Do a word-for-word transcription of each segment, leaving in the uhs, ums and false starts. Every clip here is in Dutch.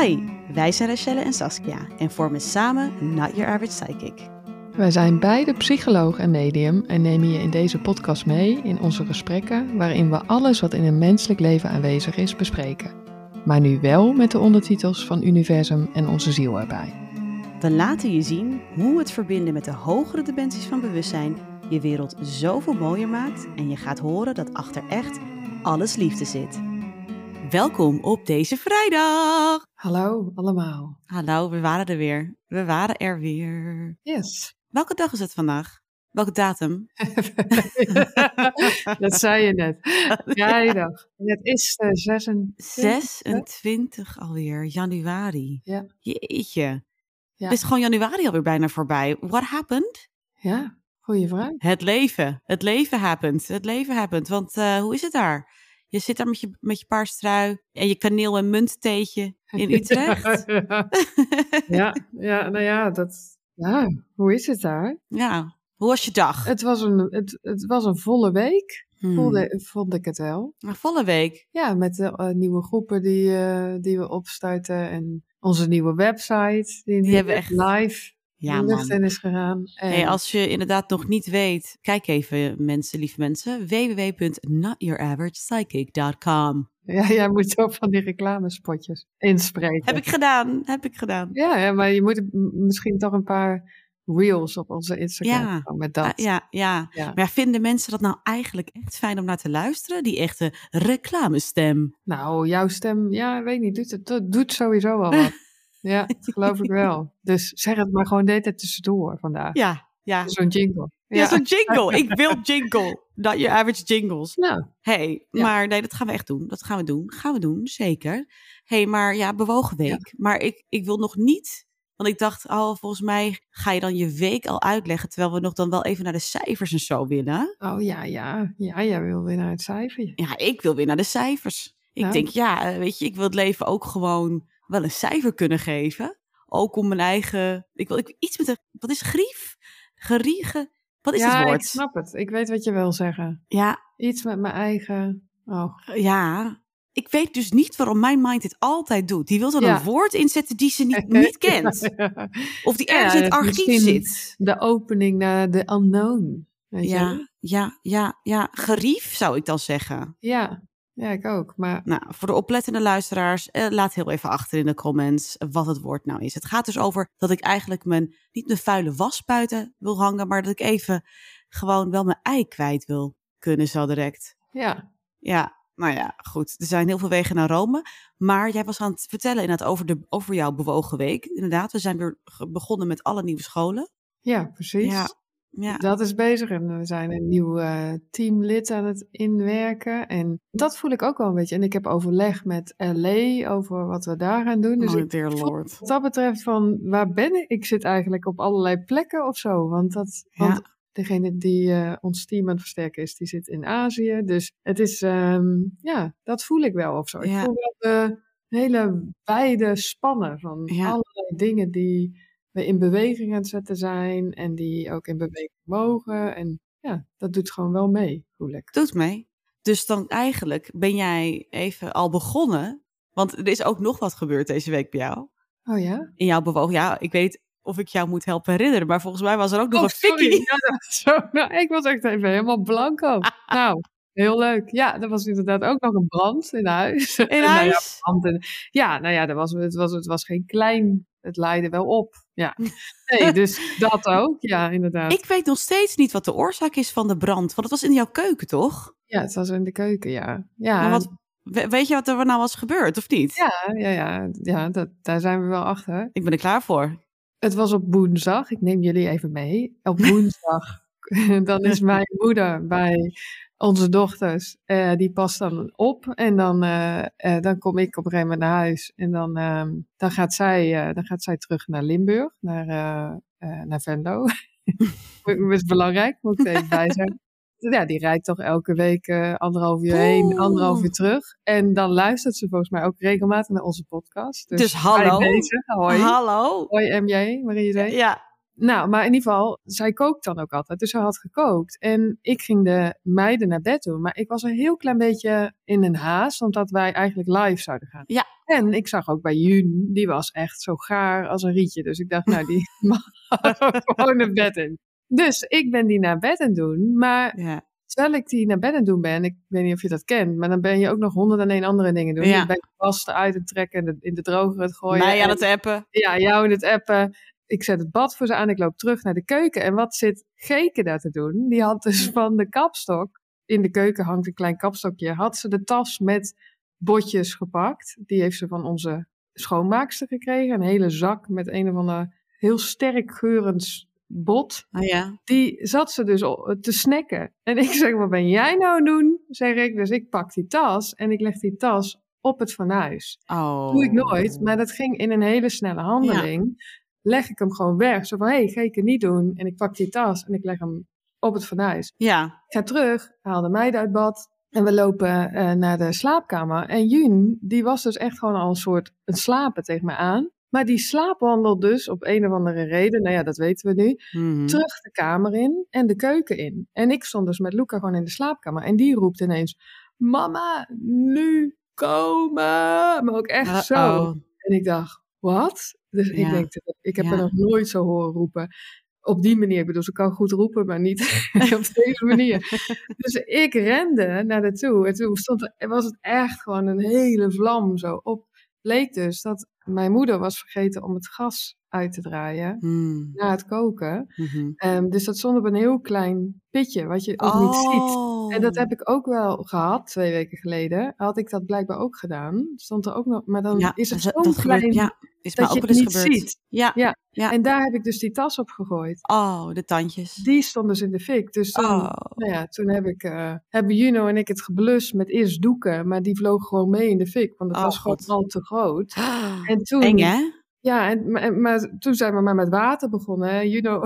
Hi, wij zijn Rachelle en Saskia en vormen samen Not Your Average Psychic. Wij zijn beide psycholoog en medium en nemen je in deze podcast mee in onze gesprekken waarin we alles wat in een menselijk leven aanwezig is bespreken. Maar nu wel met de ondertitels van universum en onze ziel erbij. We laten je zien hoe het verbinden met de hogere dimensies van bewustzijn je wereld zoveel mooier maakt en je gaat horen dat achter echt alles liefde zit. Welkom op deze vrijdag! Hallo allemaal. Hallo, we waren er weer. We waren er weer. Yes. Welke dag is het vandaag? Welke datum? Dat zei je net. Vrijdag. Het is uh, zesentwintig alweer, januari. Ja. Jeetje. Ja. Het is gewoon januari alweer bijna voorbij. What happened? Ja, goeie vraag. Het leven. Het leven happened. Het leven happened. Want uh, hoe is het daar? Je zit daar met je, met je paarstrui en je kaneel- en munttheetje in Utrecht. Ja, ja, ja, nou ja, dat, ja, hoe is het daar? Ja, hoe was je dag? Het was een, het, het was een volle week, hmm. voelde, vond ik het wel. Een volle week? Ja, met de uh, nieuwe groepen die, uh, die we opstarten en onze nieuwe website die, die hebben echt live... Ja, de lucht in is gegaan. En... Hey, als je inderdaad nog niet weet, kijk even mensen, lieve mensen. w w w punt not your average psychic punt com. Ja, jij moet ook van die reclamespotjes inspreken. Heb ik gedaan, heb ik gedaan. Ja, ja, maar je moet misschien toch een paar reels op onze Instagram ja. met dat. Uh, ja, ja. ja, maar vinden mensen dat nou eigenlijk echt fijn om naar te luisteren? Die echte reclamestem. Nou, jouw stem, ja, weet niet, doet, het, doet sowieso wel wat. Ja, geloof ik wel. Dus zeg het maar gewoon de hele tijd tussendoor vandaag. Ja, ja. Zo'n jingle. Ja, ja, zo'n jingle. Ik wil jingle. Not your average jingles. Nou. Hey, ja. Maar nee, dat gaan we echt doen. Dat gaan we doen. Gaan we doen, zeker. Hey, maar ja, bewogen week. Ja. Maar ik, ik wil nog niet... Want ik dacht, oh, volgens mij ga je dan je week al uitleggen... terwijl we nog dan wel even naar de cijfers en zo willen. Oh ja, ja. Ja, jij wil weer naar het cijfer. Ja, ik wil weer naar de cijfers. Ik nou. denk, ja, weet je, ik wil het leven ook gewoon... wel een cijfer kunnen geven. Ook om mijn eigen... Ik wil, ik wil iets met een... Wat is grief? Geriegen? Wat is ja, het woord? Ja, ik snap het. Ik weet wat je wil zeggen. Ja. Iets met mijn eigen... Oh. Ja. Ik weet dus niet waarom mijn mind dit altijd doet. Die wil dan ja. een woord inzetten die ze niet, niet kent. Ja, ja. Of die ergens ja, in het archief zit. De opening naar de unknown. Weet ja, je? ja, ja, ja. Gerief zou ik dan zeggen. Ja. Ja, ik ook. Maar... Nou, voor de oplettende luisteraars, eh, laat heel even achter in de comments wat het woord nou is. Het gaat dus over dat ik eigenlijk mijn, niet mijn vuile was buiten wil hangen, maar dat ik even gewoon wel mijn ei kwijt wil kunnen zo direct. Ja. Ja, nou ja, goed. Er zijn heel veel wegen naar Rome. Maar jij was aan het vertellen inderdaad over, de, over jouw bewogen week. Inderdaad, we zijn weer begonnen met alle nieuwe scholen. Ja, precies. Ja. Ja. Dat is bezig en we zijn een nieuw uh, teamlid aan het inwerken en dat voel ik ook wel een beetje. En ik heb overleg met L A over wat we daar gaan doen. Dus oh, dear Lord. Wat dat betreft van waar ben ik? Ik zit eigenlijk op allerlei plekken of zo, want dat... Ja. Want degene die uh, ons team aan het versterken is, die zit in Azië. Dus het is, um, ja, dat voel ik wel of zo. Ja. Ik voel wel uh, een hele wijde spannen van ja. allerlei dingen die... we in beweging aan het zetten zijn en die ook in beweging mogen. En ja, dat doet gewoon wel mee, voel ik. Doet mee. Dus dan eigenlijk ben jij even al begonnen, want er is ook nog wat gebeurd deze week bij jou. Oh ja? In jouw bewogen, ja, ik weet of ik jou moet helpen herinneren, maar volgens mij was er ook nog oh, een fikkie. Ja, nou, ik was echt even helemaal blanco. Nou, heel leuk. Ja, er was inderdaad ook nog een brand in huis. In huis? Nou ja, ja, nou ja, er was, het, was, het was geen klein... Het leidde wel op, ja. Nee, dus dat ook, ja, inderdaad. Ik weet nog steeds niet wat de oorzaak is van de brand. Want het was in jouw keuken, toch? Ja, het was in de keuken, ja. ja. Maar wat, weet je wat er nou was gebeurd, of niet? Ja, ja, ja, ja dat, daar zijn we wel achter. Ik ben er klaar voor. Het was op woensdag, ik neem jullie even mee. Op woensdag, dan is mijn moeder bij... Onze dochters, uh, die past dan op en dan, uh, uh, dan kom ik op een gegeven moment naar huis. En dan, uh, dan, gaat, zij, uh, dan gaat zij terug naar Limburg, naar, uh, uh, naar Venlo. Dat is belangrijk, moet ik er even bij zijn. Ja, die rijdt toch elke week uh, anderhalf uur heen, anderhalf uur terug. En dan luistert ze volgens mij ook regelmatig naar onze podcast. Dus, dus hallo. Deze, hoi. Hallo. Hoi M J, Marie-José. Ja. Nou, maar in ieder geval, zij kookt dan ook altijd. Dus ze had gekookt. En ik ging de meiden naar bed doen. Maar ik was een heel klein beetje in een haast, omdat wij eigenlijk live zouden gaan. Ja. En ik zag ook bij Jun, die was echt zo gaar als een rietje. Dus ik dacht, nou, die mag gewoon naar bed in. Dus ik ben die naar bed en doen. Maar ja. Terwijl ik die naar bed en doen ben, ik weet niet of je dat kent, maar dan ben je ook nog honderd en één andere dingen doen. Ja. Je bent vasten uit het trekken en de, in de droger het gooien. Mij aan het appen. Ja, jou in het appen. Ik zet het bad voor ze aan, ik loop terug naar de keuken. En wat zit Geke daar te doen? Die had dus van de kapstok, in de keuken hangt een klein kapstokje, had ze de tas met botjes gepakt. Die heeft ze van onze schoonmaakster gekregen. Een hele zak met een of ander heel sterk geurend bot. Ah, ja. Die zat ze dus te snacken. En ik zeg, wat ben jij nou doen? Zeg ik, dus ik pak die tas en ik leg die tas op het fornuis. Oh. Doe ik nooit, maar dat ging in een hele snelle handeling. Ja. Leg ik hem gewoon weg. Zo van, hé, hey, ga ik het niet doen. En ik pak die tas en ik leg hem op het fornuis. Ja. Ik ga terug, haal de meiden uit bad. En we lopen uh, naar de slaapkamer. En Jun, die was dus echt gewoon al een soort een slapen tegen me aan. Maar die slaapwandelt dus op een of andere reden, nou ja, dat weten we nu, mm-hmm. terug de kamer in en de keuken in. En ik stond dus met Luca gewoon in de slaapkamer. En die roept ineens, mama, nu komen. Maar ook echt Uh-oh. zo. En ik dacht, wat? Dus ja. ik denk, ik heb ja. haar nog nooit zo horen roepen. Op die manier, ik bedoel, ze kan goed roepen, maar niet op deze manier. Dus ik rende naar daartoe. En toen stond er, was het echt gewoon een hele vlam zo op. Bleek dus dat mijn moeder was vergeten om het gas uit te draaien hmm. na het koken. Mm-hmm. Um, dus dat stond op een heel klein pitje, wat je ook oh. niet ziet. En dat heb ik ook wel gehad, twee weken geleden. Had ik dat blijkbaar ook gedaan. Stond er ook nog, maar dan ja, is het zo'n dat klein gebeurt, ja. is dat je ook het niet gebeurd. Ziet. Ja, ja. ja. En daar heb ik dus die tas op gegooid. Oh, de tandjes. Die stond dus in de fik. Dus toen, oh. nou ja, toen heb ik, uh, hebben Juno en ik het geblust met eerst doeken. Maar die vloog gewoon mee in de fik. Want het oh, was God. gewoon al te groot. Oh, en toen, eng hè? Ja, en, maar, maar toen zijn we maar met water begonnen. Hè. Juno...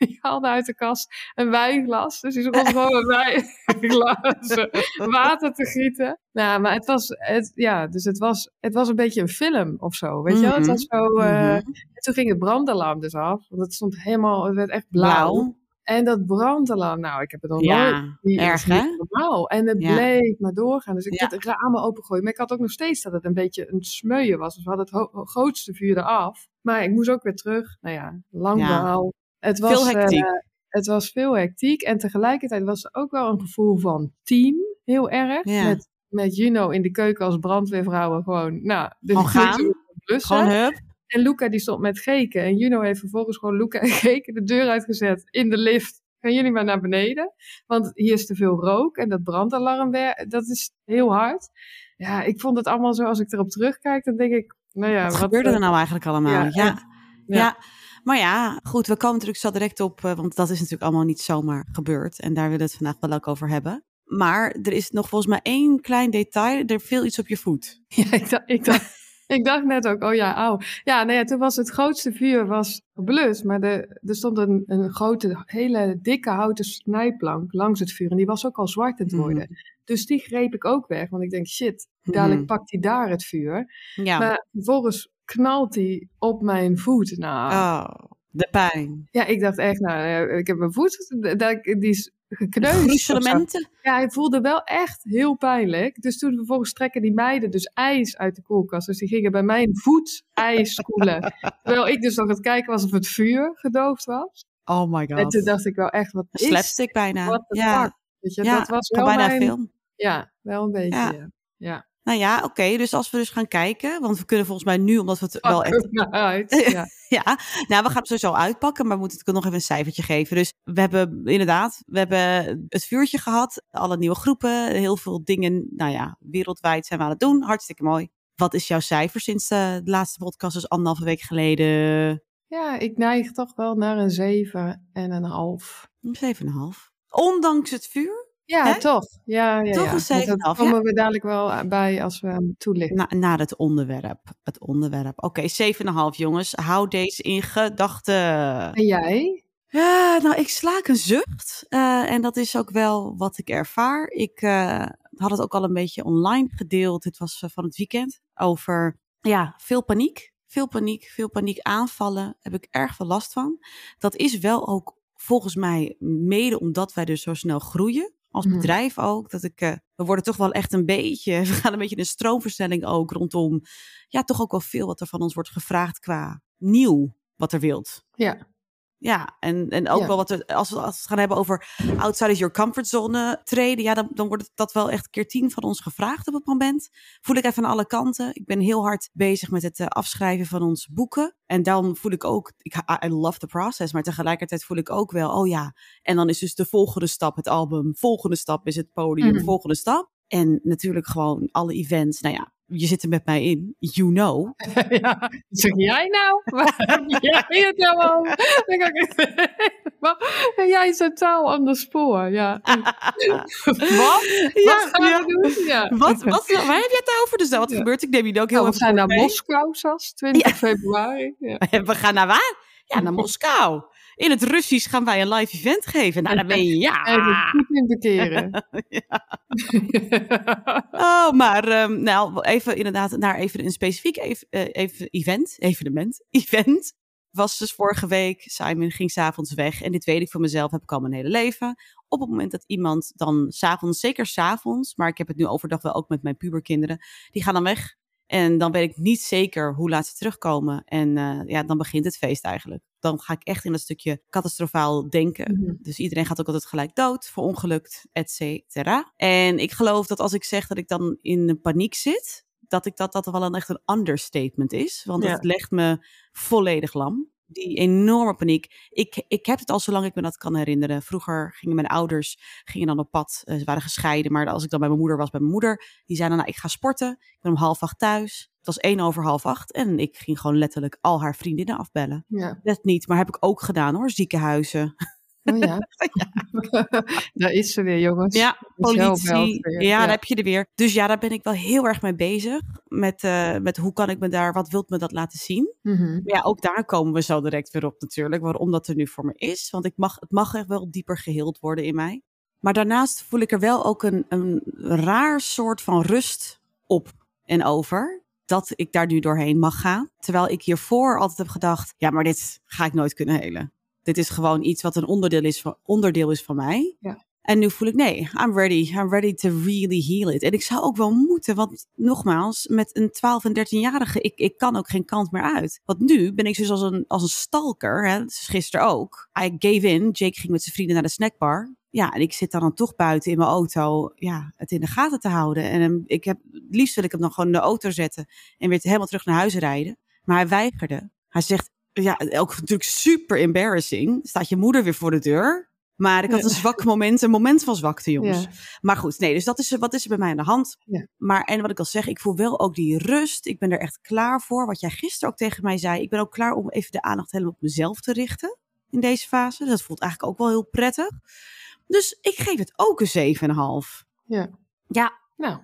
Die haalde uit de kast een wijnglas. Dus die stond gewoon een wijnglas water te gieten. Nou, maar het was, het, ja, dus het was, het was een beetje een film of zo. Weet je wel? Het was zo, uh, mm-hmm. En toen ging het brandalarm dus af. Want het stond helemaal, het werd echt blauw. blauw. En dat brandalarm, nou, ik heb het al ja, nooit. Die, erg, hè? En het ja. bleef maar doorgaan. Dus ik ja. had het ramen opengooien. Maar ik had ook nog steeds dat het een beetje een smeuien was. Dus we hadden het ho- grootste vuur eraf. Maar ik moest ook weer terug. Nou ja, lang verhaal. Ja. Het was, veel hectiek. Uh, het was veel hectiek. En tegelijkertijd was er ook wel een gevoel van team. Heel erg. Ja. Met, met Juno in de keuken als brandweervrouwen. Gewoon, nou, de Al gaan. Gewoon hup. En Luca die stond met Geke. En Juno heeft vervolgens gewoon Luca en Geke de deur uitgezet. In de lift. Gaan jullie maar naar beneden. Want hier is te veel rook. En dat brandalarm, dat is heel hard. Ja, ik vond het allemaal zo. Als ik erop terugkijk, dan denk ik, nou ja. Wat, wat gebeurde er nou eigenlijk allemaal? Ja. ja. ja. ja. Maar ja, goed, we komen natuurlijk zo direct op, want dat is natuurlijk allemaal niet zomaar gebeurd. En daar willen we het vandaag wel ook over hebben. Maar er is nog volgens mij één klein detail, er viel iets op je voet. Ja, ik dacht, ik dacht, ik dacht net ook, oh ja, auw. Ja, nou ja, toen was het grootste vuur was geblust, maar de, er stond een, een grote, hele dikke houten snijplank langs het vuur. En die was ook al zwart aan het worden. Mm. Dus die greep ik ook weg, want ik denk, shit, dadelijk mm. pakt hij daar het vuur. Ja. Maar vervolgens knalt hij op mijn voet. Nou, oh, de pijn. Ja, ik dacht echt, nou, ik heb mijn voet, die is gekneusd. Ja, hij voelde wel echt heel pijnlijk. Dus toen vervolgens trekken die meiden dus ijs uit de koelkast. Dus die gingen bij mijn voet ijs koelen. Terwijl ik dus nog aan het kijken was of het vuur gedoofd was. Oh my god. En toen dacht ik wel echt, wat is... Slapstick bijna. Wat de ja. fuck. Weet je, ja, dat was wel bijna mijn... film. Ja, wel een beetje, ja. ja. ja. Nou ja, oké, okay, dus als we dus gaan kijken, want we kunnen volgens mij nu, omdat we het wel echt... Uit, ja. ja, nou, we gaan het sowieso uitpakken, maar we moeten het nog even een cijfertje geven. Dus we hebben inderdaad, we hebben het vuurtje gehad, alle nieuwe groepen, heel veel dingen, nou ja, wereldwijd zijn we aan het doen, hartstikke mooi. Wat is jouw cijfer sinds de laatste podcast, dus anderhalve week geleden? Ja, ik neig toch wel naar een zeven en een half. Een zeven en een half. Ondanks het vuur? Ja, He? toch. Ja, ja, toch ja. een zeven en een half. Daar komen ja? we dadelijk wel bij als we hem toelichten. Na, naar het onderwerp. Het onderwerp. Oké, okay, zeven en een half jongens. Hou deze in gedachten. En jij? Ja, nou, ik slaak een zucht. Uh, en dat is ook wel wat ik ervaar. Ik uh, had het ook al een beetje online gedeeld. Dit was uh, van het weekend. Over ja, veel paniek. Veel paniek, veel paniekaanvallen heb ik erg veel last van. Dat is wel ook volgens mij mede omdat wij dus zo snel groeien. Als bedrijf ook, dat ik, uh, we worden toch wel echt een beetje, we gaan een beetje in een stroomversnelling ook rondom, ja, toch ook wel veel wat er van ons wordt gevraagd qua nieuw, wat er wilt. Ja. Ja, en, en ook ja. wel wat er, als we, als we het gaan hebben over outside your comfort zone treden, ja, dan, dan wordt dat wel echt keer tien van ons gevraagd op het moment. Voel ik even aan alle kanten. Ik ben heel hard bezig met het afschrijven van onze boeken. En dan voel ik ook, ik, I love the process, maar tegelijkertijd voel ik ook wel, oh ja, en dan is dus de volgende stap het album, volgende stap is het podium, mm-hmm. volgende stap. En natuurlijk gewoon alle events, nou ja. Je zit er met mij in, you know. Ja, zeg jij nou? Waar jij het nou over? Jij zit totaal aan de spoor, ja. Wat? Ja, wat ja. doen? Ja. Wat, wat, waar heb jij het over? Dus wat ja. gebeurt? Ik neem jullie ook heel nou, we gaan naar mee. Moskou, Sas, twintig februari. Ja. We gaan naar waar? Ja, naar Moskou. In het Russisch gaan wij een live event geven. Nou, dan ben je, ja. Even goed in bekeren. Ja. Oh, maar um, nou, even inderdaad naar even een specifiek even, even event, evenement, event. Was dus vorige week, Simon ging 's avonds weg. En dit weet ik van mezelf, heb ik al mijn hele leven. Op het moment dat iemand dan 's avonds, zeker 's avonds, maar ik heb het nu overdag wel ook met mijn puberkinderen, die gaan dan weg. En dan weet ik niet zeker hoe laat ze terugkomen. En uh, ja, dan begint het feest eigenlijk. Dan ga ik echt in dat stukje catastrofaal denken. Mm-hmm. Dus iedereen gaat ook altijd gelijk dood, verongelukt, et cetera. En ik geloof dat als ik zeg dat ik dan in paniek zit, dat ik dat, dat wel een echt een understatement is. Want ja. het legt me volledig lam. Die enorme paniek. Ik, ik heb het al zolang ik me dat kan herinneren. Vroeger gingen mijn ouders gingen dan op pad. Uh, ze waren gescheiden. Maar als ik dan bij mijn moeder was, bij mijn moeder. Die zei dan, nou, ik ga sporten. Ik ben om half acht thuis. Het was één over half acht. En ik ging gewoon letterlijk al haar vriendinnen afbellen. Ja. Dat niet, maar heb ik ook gedaan hoor. Ziekenhuizen. Oh ja. ja. Daar is ze weer, jongens. Ja, politie. Weer. Ja, ja, daar heb je er weer. Dus ja, daar ben ik wel heel erg mee bezig. Met, uh, met hoe kan ik me daar, wat wilt me dat laten zien? Mm-hmm. Maar ja, ook daar komen we zo direct weer op natuurlijk. Waarom dat er nu voor me is. Want ik mag, het mag echt wel dieper geheeld worden in mij. Maar daarnaast voel ik er wel ook een, een raar soort van rust op en over. Dat ik daar nu doorheen mag gaan. Terwijl ik hiervoor altijd heb gedacht, ja, maar dit ga ik nooit kunnen helen. Dit is gewoon iets wat een onderdeel is van, onderdeel is van mij. Ja. En nu voel ik, nee, I'm ready. I'm ready to really heal it. En ik zou ook wel moeten, want nogmaals, met een twaalf- en dertienjarige, ik, ik kan ook geen kant meer uit. Want nu ben ik dus als een, als een stalker, hè, dus gisteren ook. I gave in, Jake ging met zijn vrienden naar de snackbar. Ja, en ik zit daar dan toch buiten in mijn auto, ja, het in de gaten te houden. En um, ik heb, het liefst wil ik hem dan gewoon in de auto zetten en weer helemaal terug naar huis rijden. Maar hij weigerde. Hij zegt, ja, ook natuurlijk super embarrassing. Staat je moeder weer voor de deur. Maar ik had een ja. zwak moment, een moment van zwakte, jongens. Ja. Maar goed, nee, dus dat is wat is er bij mij aan de hand. Ja. Maar en wat ik al zeg, ik voel wel ook die rust. Ik ben er echt klaar voor. Wat jij gisteren ook tegen mij zei. Ik ben ook klaar om even de aandacht helemaal op mezelf te richten. In deze fase. Dat voelt eigenlijk ook wel heel prettig. Dus ik geef het ook een zeven komma vijf. Ja. Ja. Nou.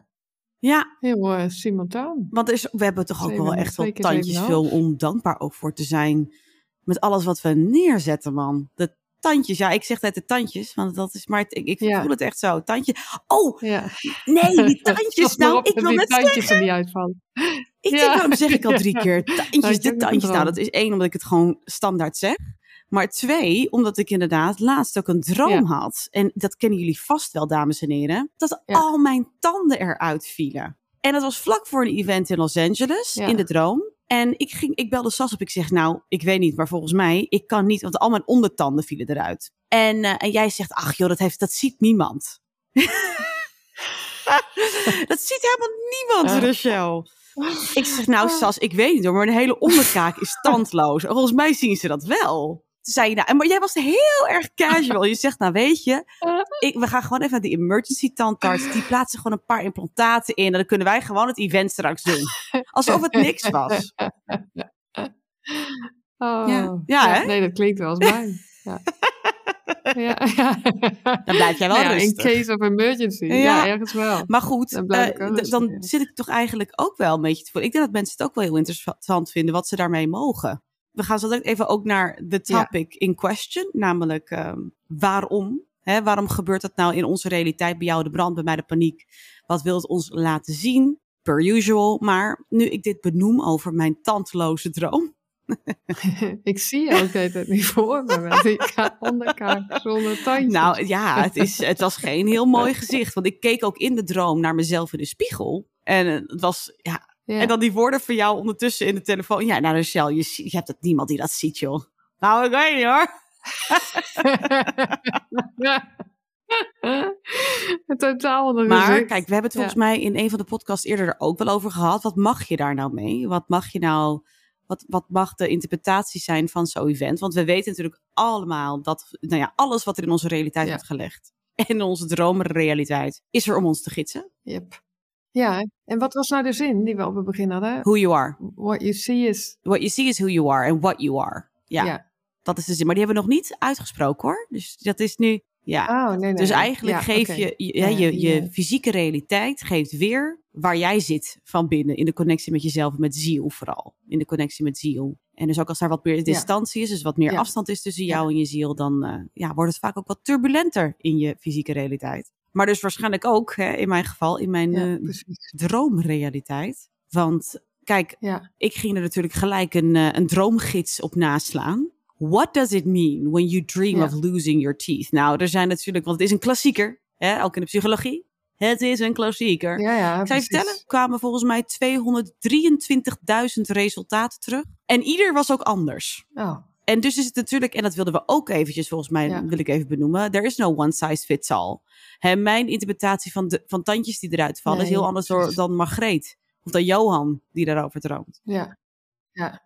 Ja. Heel uh, simultaan. Want is, we hebben toch ook zeven, wel echt wel tandjes veel om dankbaar ook voor te zijn. Met alles wat we neerzetten, man. De tandjes. Ja, ik zeg net de tandjes. Want dat is maar... Ik, ik ja. voel het echt zo. Tandje. Oh! Ja. Nee, die tandjes. Nou, ik wil net zeggen. Die tandjes er niet uitvallen. Ik ja. denk, waarom zeg ik al drie keer? Tandjes, de tandjes. Nou, dat is één, omdat ik het gewoon standaard zeg. Maar twee, omdat ik inderdaad laatst ook een droom ja. had. En dat kennen jullie vast wel, dames en heren. Dat ja. al mijn tanden eruit vielen. En dat was vlak voor een event in Los Angeles, ja. in de droom. En ik, ging, ik belde Sas op. Ik zeg, nou, ik weet niet, maar volgens mij, ik kan niet. Want al mijn ondertanden vielen eruit. En, uh, en jij zegt, ach joh, dat, heeft, dat ziet niemand. Dat ziet helemaal niemand, uh. Rachelle. Ik zeg, nou Sas, ik weet niet hoor, maar een hele onderkaak is tandloos. Volgens mij zien ze dat wel. Toen zei je, nou, maar jij was heel erg casual. Je zegt, nou weet je, ik, we gaan gewoon even naar die emergency tandarts. Die plaatsen gewoon een paar implantaten in. En dan kunnen wij gewoon het event straks doen. Alsof het niks was. Oh, ja, ja, ja, nee, dat klinkt wel als mij. Ja. Ja, ja. Dan blijf jij wel nou ja, rustig. In case of emergency. Ja, ja, ergens wel. Maar goed, dan, uh, d- dan ja. zit ik toch eigenlijk ook wel een beetje te voelen. Ik denk dat mensen het ook wel heel interessant vinden wat ze daarmee mogen. We gaan zo direct even ook naar de topic ja. in question. Namelijk um, waarom? Hè, waarom gebeurt dat nou in onze realiteit? Bij jou de brand, bij mij de paniek. Wat wil het ons laten zien? per usual. Maar nu ik dit benoem over mijn tandeloze droom. Ik zie je ook deed het niet voor me met die onderkaak zonder tandjes. Nou ja, het, is, het was geen heel mooi gezicht. Want ik keek ook in de droom naar mezelf in de spiegel. En het was... ja. Ja. En dan die woorden van jou ondertussen in de telefoon. Ja, nou Rachelle, je, je hebt het, niemand die dat ziet, joh. Nou, ik weet niet hoor. Totaal onder maar gezicht. Kijk, we hebben het volgens ja. mij in een van de podcasts eerder er ook wel over gehad. Wat mag je daar nou mee? Wat mag je nou... Wat, wat mag de interpretatie zijn van zo'n event? Want we weten natuurlijk allemaal dat... Nou ja, alles wat er in onze realiteit ja. wordt gelegd. En onze droomrealiteit is er om ons te gidsen. Yep. Ja, en wat was nou de zin die we op het begin hadden? Who you are. What you see is... What you see is who you are and what you are. Ja, ja. Dat is de zin. Maar die hebben we nog niet uitgesproken hoor. Dus dat is nu... Ja. Oh, nee, nee, dus eigenlijk ja, geef okay. je... Je, ja, je, je ja. fysieke realiteit geeft weer waar jij zit van binnen. In de connectie met jezelf, met ziel vooral. In de connectie met ziel. En dus ook als daar wat meer distantie ja. is, dus wat meer ja. afstand is tussen jou ja. en je ziel, dan uh, ja, wordt het vaak ook wat turbulenter in je fysieke realiteit. Maar dus waarschijnlijk ook, hè, in mijn geval, in mijn ja, uh, droomrealiteit. Want kijk, ja. ik ging er natuurlijk gelijk een, uh, een droomgids op naslaan. What does it mean when you dream ja. of losing your teeth? Nou, er zijn natuurlijk, want het is een klassieker, hè, ook in de psychologie. Het is een klassieker. Ja, ja, ik zou je vertellen, kwamen volgens mij tweehonderddrieëntwintigduizend resultaten terug. En ieder was ook anders. Oh. En dus is het natuurlijk, en dat wilden we ook eventjes volgens mij, ja. wil ik even benoemen. There is no one size fits all. Hè, mijn interpretatie van, de, van tandjes die eruit vallen nee, is heel anders door, dan Margreet. Of dan Johan die daarover droomt. Ja, ja.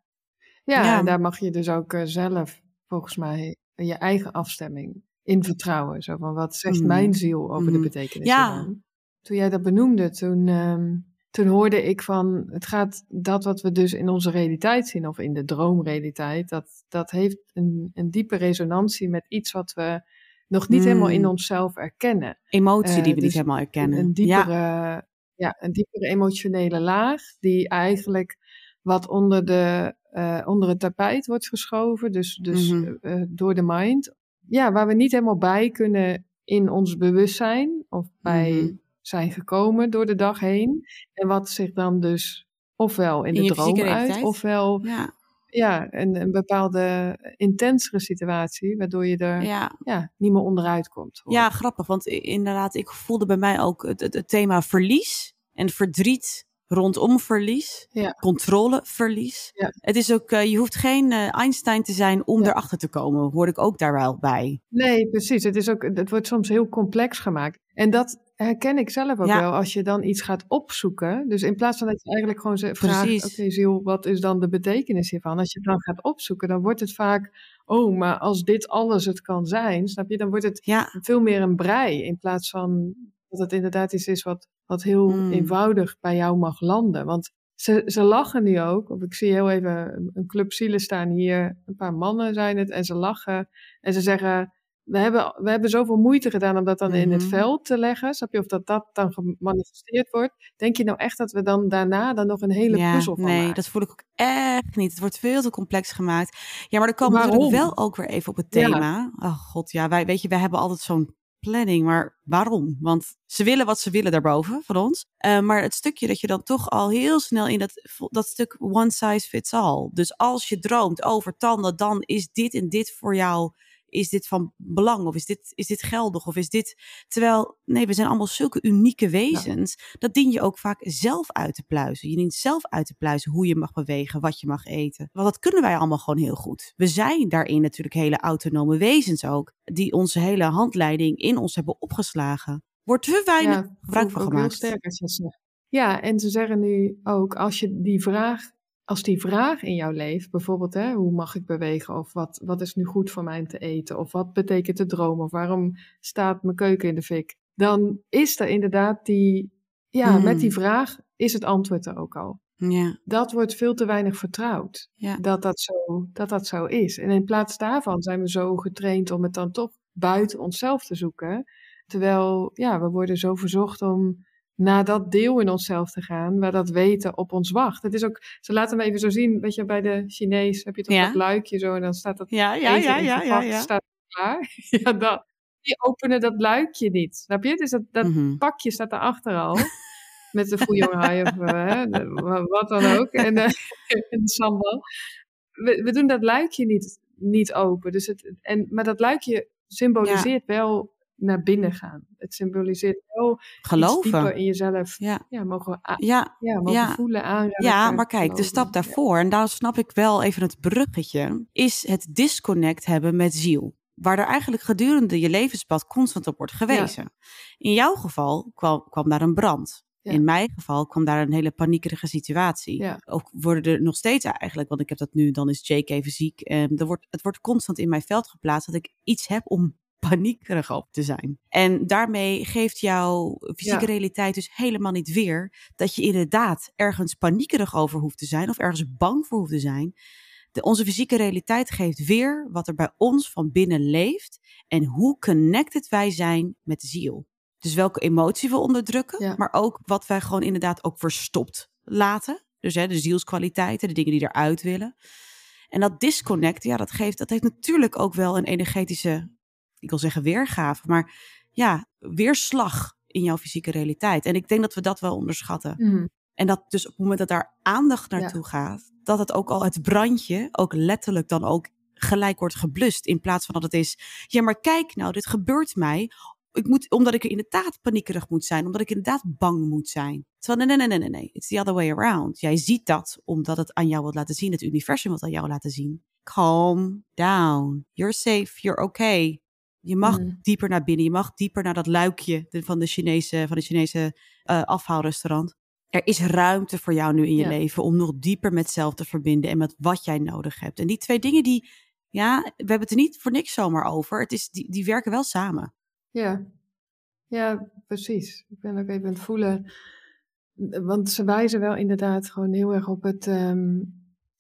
ja, ja. En daar mag je dus ook uh, zelf volgens mij je eigen afstemming in vertrouwen. Zo van, wat zegt mm. mijn ziel over mm. de betekenis ja. ervan? Toen jij dat benoemde, toen, um, toen hoorde ik van... het gaat dat wat we dus in onze realiteit zien of in de droomrealiteit... dat, dat heeft een, een diepe resonantie met iets wat we nog niet mm. helemaal in onszelf erkennen. Emotie die we uh, dus niet helemaal erkennen. Een diepere, ja. Ja, een diepere emotionele laag die eigenlijk wat onder, de, uh, onder het tapijt wordt geschoven. Dus, dus mm-hmm. uh, door de mind. Ja, waar we niet helemaal bij kunnen in ons bewustzijn of bij mm-hmm. zijn gekomen door de dag heen. En wat zich dan dus ofwel in, in de droom uit, ofwel... Ja. Ja, een, een bepaalde intensere situatie, waardoor je er ja. Ja, niet meer onderuit komt. Hoor. Ja, grappig, want inderdaad, ik voelde bij mij ook het, het, het thema verlies en verdriet rondom verlies, ja. controleverlies. Ja. Het is ook, uh, je hoeft geen uh, Einstein te zijn om ja. erachter te komen, hoor ik ook daar wel bij. Nee, precies. Het, is ook, het wordt soms heel complex gemaakt. En dat herken ik zelf ook ja. wel, als je dan iets gaat opzoeken. Dus in plaats van dat je eigenlijk gewoon z- vraagt, oké ziel, wat is dan de betekenis hiervan? Als je het dan gaat opzoeken, dan wordt het vaak, oh, maar als dit alles het kan zijn, snap je? Dan wordt het ja. veel meer een brei, in plaats van dat het inderdaad iets is wat, wat heel mm. eenvoudig bij jou mag landen. Want ze, ze lachen nu ook, of ik zie heel even een club zielen staan hier, een paar mannen zijn het, en ze lachen en ze zeggen... We hebben, we hebben zoveel moeite gedaan om dat dan mm-hmm. in het veld te leggen. Snap je? Of dat dat dan gemanifesteerd wordt. Denk je nou echt dat we dan daarna dan nog een hele ja, puzzel van nee, maken? Nee, dat voel ik ook echt niet. Het wordt veel te complex gemaakt. Ja, maar dan komen we natuurlijk wel ook weer even op het thema. Ja. Oh god, ja, wij, weet je, wij hebben altijd zo'n planning. Maar waarom? Want ze willen wat ze willen daarboven van ons. Uh, maar het stukje dat je dan toch al heel snel in dat, dat stuk one size fits all. Dus als je droomt over tanden, dan is dit en dit voor jou... Is dit van belang? Of is dit, is dit geldig? Of is dit... Terwijl, nee, we zijn allemaal zulke unieke wezens. Ja. Dat dien je ook vaak zelf uit te pluizen. Je dient zelf uit te pluizen hoe je mag bewegen, wat je mag eten. Want dat kunnen wij allemaal gewoon heel goed. We zijn daarin natuurlijk hele autonome wezens ook. Die onze hele handleiding in ons hebben opgeslagen. Wordt te weinig ja, gebruik van gemaakt. Heel sterk, als je het zegt. Ja, en ze zeggen nu ook, als je die vraag... Als die vraag in jouw leeft, bijvoorbeeld, hè, hoe mag ik bewegen? Of wat, wat is nu goed voor mij om te eten? Of wat betekent de droom? Of waarom staat mijn keuken in de fik? Dan is er inderdaad die... Ja, mm. met die vraag is het antwoord er ook al. Yeah. Dat wordt veel te weinig vertrouwd. Yeah. Dat, dat, zo, dat dat zo is. En in plaats daarvan zijn we zo getraind om het dan toch buiten onszelf te zoeken. Terwijl, ja, we worden zo verzocht om... naar dat deel in onszelf te gaan, waar dat weten op ons wacht. Het is ook, ze laten me even zo zien, weet je, bij de Chinees heb je toch ja. dat luikje zo, en dan staat dat ja, ja, eten ja, in ja, ja, ja. staat klaar. Ja, dat. Die openen dat luikje niet, snap je? Dus dat, dat mm-hmm. pakje staat daarachter al. met de foejonghai of uh, de, wat dan ook. En uh, de sambal. We, we doen dat luikje niet, niet open. Dus het, en, maar dat luikje symboliseert ja. wel naar binnen gaan. Het symboliseert wel geloven. Iets dieper in jezelf. Ja, ja mogen, a- ja. Ja, mogen ja. voelen, aanraken. Ja, maar kijk, geloven. De stap daarvoor, en daar snap ik wel even het bruggetje, is het disconnect hebben met ziel. Waar er eigenlijk gedurende je levenspad constant op wordt gewezen. Ja. In jouw geval kwam, kwam daar een brand. Ja. In mijn geval kwam daar een hele paniekerige situatie. Ja. Ook worden er nog steeds eigenlijk, want ik heb dat nu, dan is Jake even ziek. En er wordt, het wordt constant in mijn veld geplaatst dat ik iets heb om paniekerig op te zijn. En daarmee geeft jouw fysieke ja. realiteit dus helemaal niet weer dat je inderdaad ergens paniekerig over hoeft te zijn of ergens bang voor hoeft te zijn. De, onze fysieke realiteit geeft weer wat er bij ons van binnen leeft en hoe connected wij zijn met de ziel. Dus welke emotie we onderdrukken, ja. maar ook wat wij gewoon inderdaad ook verstopt laten. Dus hè, de zielskwaliteiten, de dingen die eruit willen. En dat disconnect, ja, dat geeft, dat heeft natuurlijk ook wel een energetische, ik wil zeggen weergave, maar ja, weerslag in jouw fysieke realiteit. En ik denk dat we dat wel onderschatten. Mm. En dat dus op het moment dat daar aandacht naartoe ja. gaat, dat het ook al het brandje ook letterlijk dan ook gelijk wordt geblust. In plaats van dat het is, ja maar kijk nou, dit gebeurt mij. Ik moet, omdat ik inderdaad paniekerig moet zijn. Omdat ik inderdaad bang moet zijn. Terwijl nee, nee, nee, nee, nee. It's the other way around. Jij ziet dat omdat het aan jou wilt laten zien. Het universum wilt aan jou laten zien. Calm down. You're safe. You're okay. Je mag mm. dieper naar binnen. Je mag dieper naar dat luikje van de Chinese, van de Chinese uh, afhaalrestaurant. Er is ruimte voor jou nu in je ja. leven om nog dieper met zelf te verbinden en met wat jij nodig hebt. En die twee dingen die, ja, we hebben het er niet voor niks zomaar over. Het is, die, die werken wel samen. Ja, ja, precies. Ik ben ook even aan het voelen. Want ze wijzen wel inderdaad gewoon heel erg op het, um,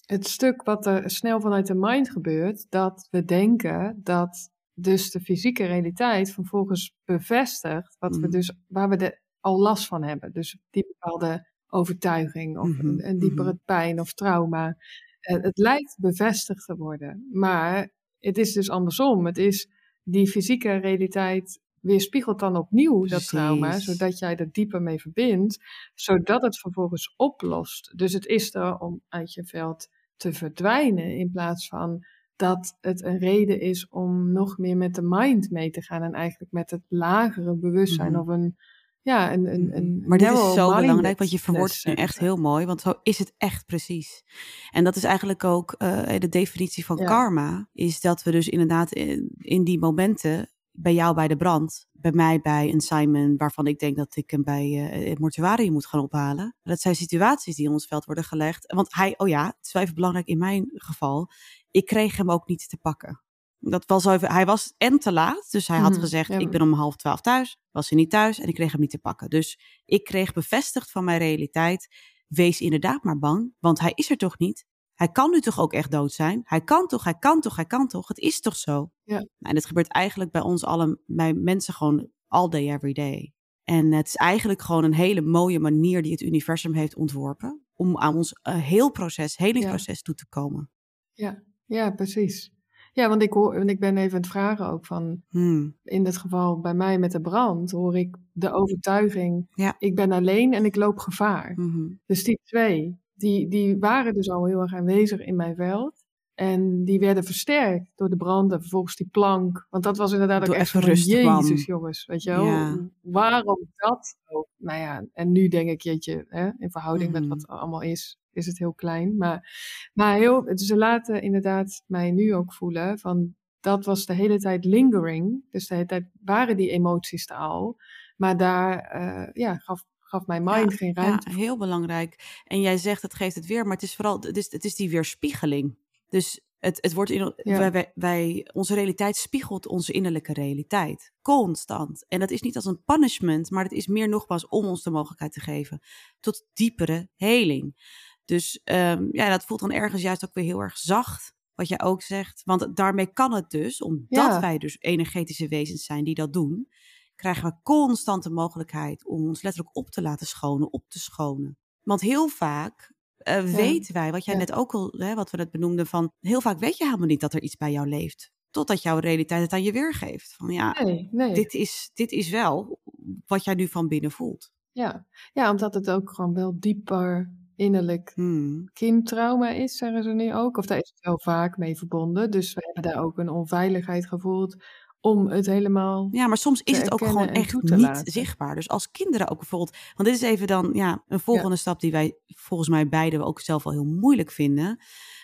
het stuk wat er snel vanuit de mind gebeurt. Dat we denken dat dus de fysieke realiteit vervolgens bevestigt wat mm. we dus, waar we de, al last van hebben. Dus die bepaalde overtuiging of mm-hmm. een, een diepere pijn of trauma. Uh, het lijkt bevestigd te worden. Maar het is dus andersom. Het is... Die fysieke realiteit weerspiegelt dan opnieuw dat Precies. trauma, zodat jij er dieper mee verbindt, zodat het vervolgens oplost. Dus het is er om uit je veld te verdwijnen, in plaats van dat het een reden is om nog meer met de mind mee te gaan en eigenlijk met het lagere bewustzijn mm-hmm. of een... Ja, een, een, een maar dit is zo belangrijk, want je verwoordt het nu echt heel mooi, want zo is het echt precies. En dat is eigenlijk ook uh, de definitie van ja. karma, is dat we dus inderdaad in, in die momenten, bij jou bij de brand, bij mij bij een Simon, waarvan ik denk dat ik hem bij uh, het mortuarium moet gaan ophalen. Dat zijn situaties die in ons veld worden gelegd. Want hij, oh ja, het is wel even belangrijk in mijn geval, ik kreeg hem ook niet te pakken. Dat was even, hij was en te laat, dus hij had hmm, gezegd, ja. ik ben om half twaalf thuis, was hij niet thuis en ik kreeg hem niet te pakken. Dus ik kreeg bevestigd van mijn realiteit, wees inderdaad maar bang, want hij is er toch niet? Hij kan nu toch ook echt dood zijn? Hij kan toch, hij kan toch, hij kan toch? Het is toch zo? Ja. Nou, en dat gebeurt eigenlijk bij ons allen, bij mensen gewoon all day, every day. En het is eigenlijk gewoon een hele mooie manier die het universum heeft ontworpen, om aan ons uh, heel proces, helingproces ja. toe te komen. Ja, ja precies. Ja, want ik, hoor, want ik ben even aan het vragen ook van, hmm. in dit geval bij mij met de brand, hoor ik de overtuiging, ja. ik ben alleen en ik loop gevaar. Mm-hmm. Dus die twee, die, die waren dus al heel erg aanwezig in mijn veld. En die werden versterkt door de brand en vervolgens die plank. Want dat was inderdaad door ook echt van, jezus jongens, weet je wel. Ja. Waarom dat ook? Nou ja, en nu denk ik, jeetje, hè, in verhouding mm-hmm. met wat er allemaal is, is het heel klein. Maar, maar heel, dus ze laten inderdaad mij nu ook voelen van, dat was de hele tijd lingering. Dus de hele tijd waren die emoties er al. Maar daar uh, ja, gaf gaf mijn mind ja, geen ruimte. Ja, heel belangrijk. En jij zegt, het geeft het weer, maar het is vooral, het is, het is die weerspiegeling. Dus het, het wordt in, ja. wij, wij, wij, onze realiteit spiegelt onze innerlijke realiteit. Constant. En dat is niet als een punishment, maar het is meer nogmaals om ons de mogelijkheid te geven tot diepere heling. Dus um, ja, dat voelt dan ergens juist ook weer heel erg zacht, wat jij ook zegt. Want daarmee kan het dus, omdat ja. wij dus energetische wezens zijn die dat doen, krijgen we constant de mogelijkheid om ons letterlijk op te laten schonen, op te schonen. Want heel vaak... Uh, ja. weten wij, wat jij ja. net ook al, hè, wat we net benoemden van, heel vaak weet je helemaal niet dat er iets bij jou leeft, totdat jouw realiteit het aan je weergeeft. Van ja, nee, nee. Dit, is, dit is wel wat jij nu van binnen voelt. Ja. Ja, omdat het ook gewoon wel dieper innerlijk hmm. kindtrauma is, zeggen ze nu ook. Of daar is het wel vaak mee verbonden. Dus we hebben daar ook een onveiligheid gevoeld om het helemaal ja, maar soms is het ook gewoon echt niet laten. zichtbaar. Dus als kinderen ook bijvoorbeeld... Want dit is even dan ja, een volgende ja. stap die wij volgens mij beiden ook zelf wel heel moeilijk vinden.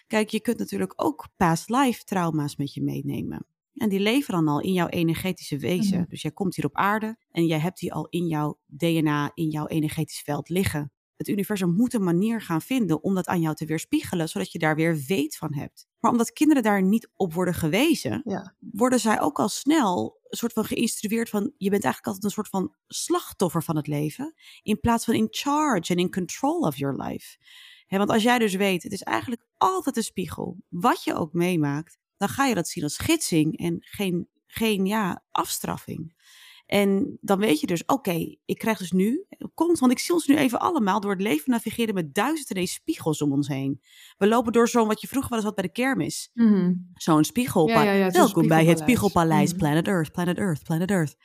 Kijk, je kunt natuurlijk ook past life trauma's met je meenemen. En die leven dan al in jouw energetische wezen. Mm-hmm. Dus jij komt hier op aarde en jij hebt die al in jouw D N A, in jouw energetisch veld liggen. Het universum moet een manier gaan vinden om dat aan jou te weerspiegelen, zodat je daar weer weet van hebt. Maar omdat kinderen daar niet op worden gewezen, ja. worden zij ook al snel een soort van geïnstrueerd van, je bent eigenlijk altijd een soort van slachtoffer van het leven, in plaats van in charge en in control of your life. He, want als jij dus weet, het is eigenlijk altijd een spiegel, wat je ook meemaakt, dan ga je dat zien als gidsing en geen, geen ja, afstraffing. En dan weet je dus, oké, okay, ik krijg dus nu, komt, want ik zie ons nu even allemaal door het leven navigeren met duizenden spiegels om ons heen. We lopen door zo'n, wat je vroeger wel eens had bij de kermis, mm-hmm. zo'n spiegelpaleis. Ja, ja, ja, welkom bij het spiegelpaleis, mm-hmm. Planet Earth, Planet Earth, Planet Earth.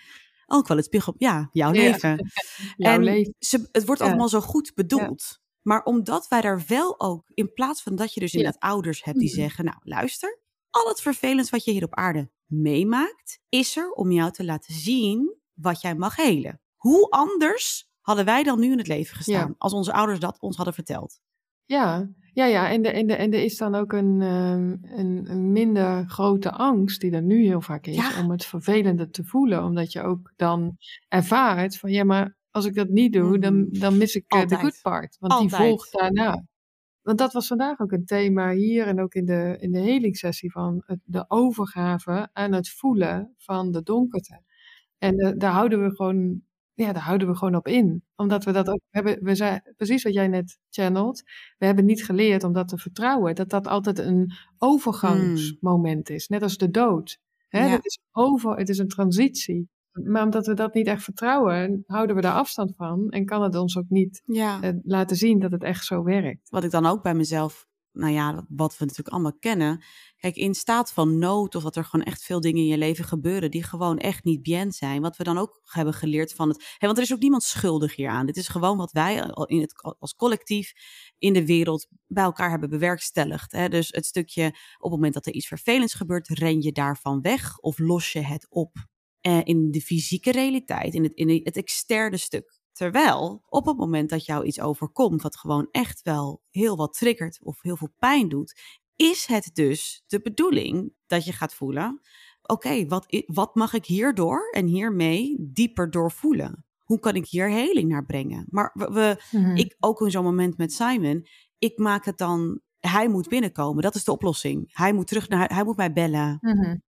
Ook wel het spiegel, ja, jouw ja. leven. jouw en leven. Ze, het wordt ja. allemaal zo goed bedoeld. Ja. Maar omdat wij daar wel ook, in plaats van dat je dus inderdaad ja. ouders hebt die mm-hmm. zeggen, nou luister, al het vervelends wat je hier op aarde meemaakt, is er om jou te laten zien wat jij mag helen. Hoe anders hadden wij dan nu in het leven gestaan, ja. als onze ouders dat ons hadden verteld? Ja, ja, ja. En, de, en, de, en er is dan ook een, een, een minder grote angst die er nu heel vaak is, ja. om het vervelende te voelen. Omdat je ook dan ervaart van, ja, maar als ik dat niet doe, dan, dan mis ik de good part. Want Altijd. die volgt daarna. Want dat was vandaag ook een thema hier en ook in de, in de helingssessie van het, de overgave aan het voelen van de donkerte. En de, daar, houden we gewoon, ja, daar houden we gewoon op in. Omdat we dat ook hebben, we zijn, precies wat jij net channelt, we hebben niet geleerd om dat te vertrouwen. Dat dat altijd een overgangsmoment hmm. is, net als de dood. Hè? Ja. Dat is over, het is een transitie. Maar omdat we dat niet echt vertrouwen, houden we daar afstand van en kan het ons ook niet ja. uh, laten zien dat het echt zo werkt. Wat ik dan ook bij mezelf, nou ja, wat we natuurlijk allemaal kennen. Kijk, in staat van nood of dat er gewoon echt veel dingen in je leven gebeuren die gewoon echt niet bien zijn. Wat we dan ook hebben geleerd van het... Hey, want er is ook niemand schuldig hieraan. Dit is gewoon wat wij in het, als collectief in de wereld bij elkaar hebben bewerkstelligd. Hè? Dus het stukje, op het moment dat er iets vervelends gebeurt, ren je daarvan weg of los je het op. Uh, in de fysieke realiteit, in het, in het externe stuk. Terwijl op het moment dat jou iets overkomt, wat gewoon echt wel heel wat triggert of heel veel pijn doet, is het dus de bedoeling dat je gaat voelen, oké, okay, wat, wat mag ik hierdoor en hiermee dieper doorvoelen? Hoe kan ik hier heling naar brengen? Maar we, we, mm-hmm. ik ook in zo'n moment met Simon, ik maak het dan, hij moet binnenkomen, dat is de oplossing. Hij moet terug naar, hij moet mij bellen. Mm-hmm.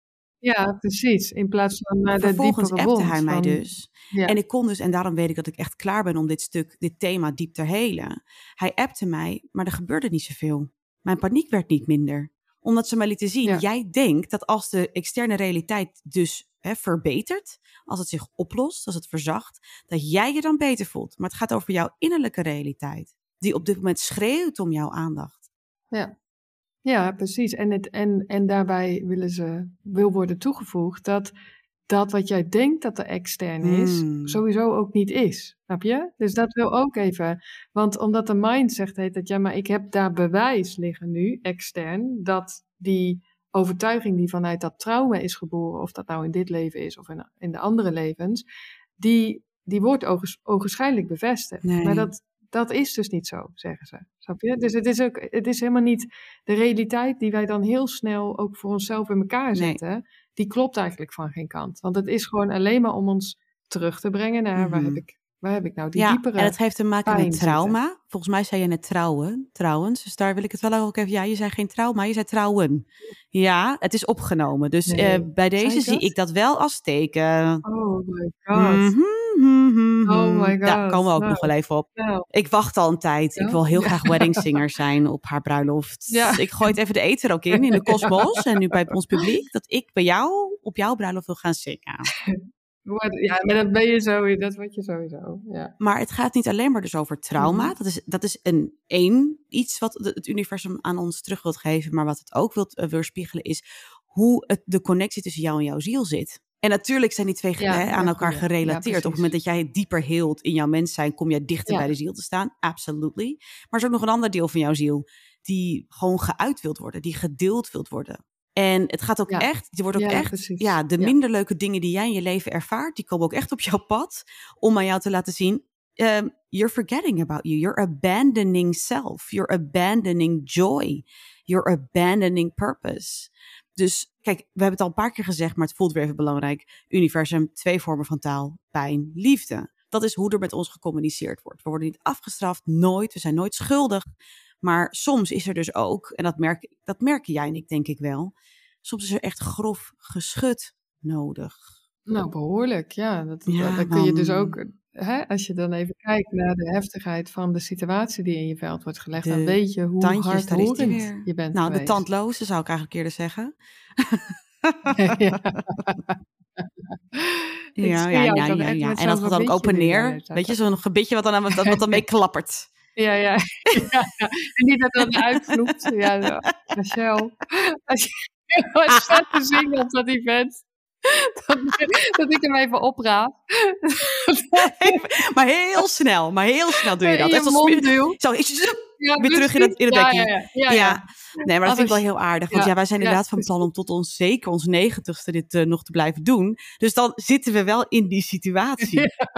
Ja, precies. In plaats van uh, de vervolgens diepere bond. Vervolgens appte hij mij dus. Ja. En ik kon dus, en daarom weet ik dat ik echt klaar ben om dit stuk, dit thema diep te helen. Hij appte mij, maar er gebeurde niet zoveel. Mijn paniek werd niet minder. Omdat ze mij lieten zien, ja. jij denkt dat als de externe realiteit dus hè, verbetert, als het zich oplost, als het verzacht, dat jij je dan beter voelt. Maar het gaat over jouw innerlijke realiteit, die op dit moment schreeuwt om jouw aandacht. Ja. Ja, precies. En, het, en, en daarbij willen ze, wil worden toegevoegd dat dat wat jij denkt dat er extern is, mm. sowieso ook niet is. Snap je? Dus dat wil ook even. Want omdat de mind zegt, heet dat, ja, maar ik heb daar bewijs liggen nu, extern, dat die overtuiging die vanuit dat trauma is geboren, of dat nou in dit leven is of in, in de andere levens, die, die wordt oogers, ogenschijnlijk bevestigd. Nee. Maar dat... Dat is dus niet zo, zeggen ze. Snap je? Dus het is, ook, het is helemaal niet de realiteit die wij dan heel snel ook voor onszelf in elkaar zetten. Nee. Die klopt eigenlijk van geen kant. Want het is gewoon alleen maar om ons terug te brengen naar mm-hmm. waar, heb ik, waar heb ik nou die ja, diepere en het heeft te maken met trauma. Zitten. Volgens mij zei je net trouwen, trouwens. Dus daar wil ik het wel ook even... Ja, je zei geen trauma, je zei trouwen. Ja, het is opgenomen. Dus nee. uh, bij deze zie ik dat wel als teken. Oh my god. Mm-hmm. Oh my god. Daar komen we ook nou, nog wel even op. Nou. Ik wacht al een tijd. Ja? Ik wil heel graag weddingsinger zijn op haar bruiloft. Ja. Ik gooi het even de ether ook in, in de kosmos. Ja. En nu bij ons publiek, dat ik bij jou, op jouw bruiloft wil gaan zingen. What, ja, maar dat ben je sowieso. Dat word je sowieso. Ja. Maar het gaat niet alleen maar dus over trauma. Mm-hmm. Dat is, dat is een één iets wat het universum aan ons terug wilt geven. Maar wat het ook wilt uh, weerspiegelen is hoe het, de connectie tussen jou en jouw ziel zit. En natuurlijk zijn die twee ja, hè, aan elkaar gerelateerd. Ja, op het moment dat jij dieper heelt in jouw mens zijn, kom jij dichter ja. bij de ziel te staan. Absolutely. Maar er is ook nog een ander deel van jouw ziel die gewoon geuit wilt worden, die gedeeld wilt worden. En het gaat ook ja. echt, het wordt ook ja, echt, ja, ja de ja. minder leuke dingen die jij in je leven ervaart, die komen ook echt op jouw pad om aan jou te laten zien, um, you're forgetting about you, you're abandoning self, you're abandoning joy, you're abandoning purpose. Dus kijk, we hebben het al een paar keer gezegd, maar het voelt weer even belangrijk. Universum, twee vormen van taal, pijn, liefde. Dat is hoe er met ons gecommuniceerd wordt. We worden niet afgestraft, nooit, we zijn nooit schuldig. Maar soms is er dus ook, en dat, merk, dat merken jij en ik denk ik wel, soms is er echt grof geschut nodig. Nou, behoorlijk, ja. Dat, ja dat, dan kun je dus ook, hè, als je dan even kijkt naar de heftigheid van de situatie die in je veld wordt gelegd, dan weet je hoe hardhorend je bent Nou, geweest. De tandloze zou ik eigenlijk eerder zeggen. ja, ja. ja, ja, ja, ja, ja. En dat gaat dan ook open neer. Weet je, zo'n gebitje wat dan, wat dan mee klappert. Ja, ja, ja. En die dat dan uitvloekt. Ja, Rachelle. Als je staat te zingen op dat event, dat, dat ik hem even opraap. Maar heel snel, maar heel snel doe je dat. Echt als zo, ja, weer terug in het, in het ja, bekje. Ja, ja, ja. ja, nee, maar dat vind ik wel heel aardig. Want ja, ja wij zijn inderdaad ja, van plan om tot ons, zeker ons negentigste, dit uh, nog te blijven doen. Dus dan zitten we wel in die situatie. Ja,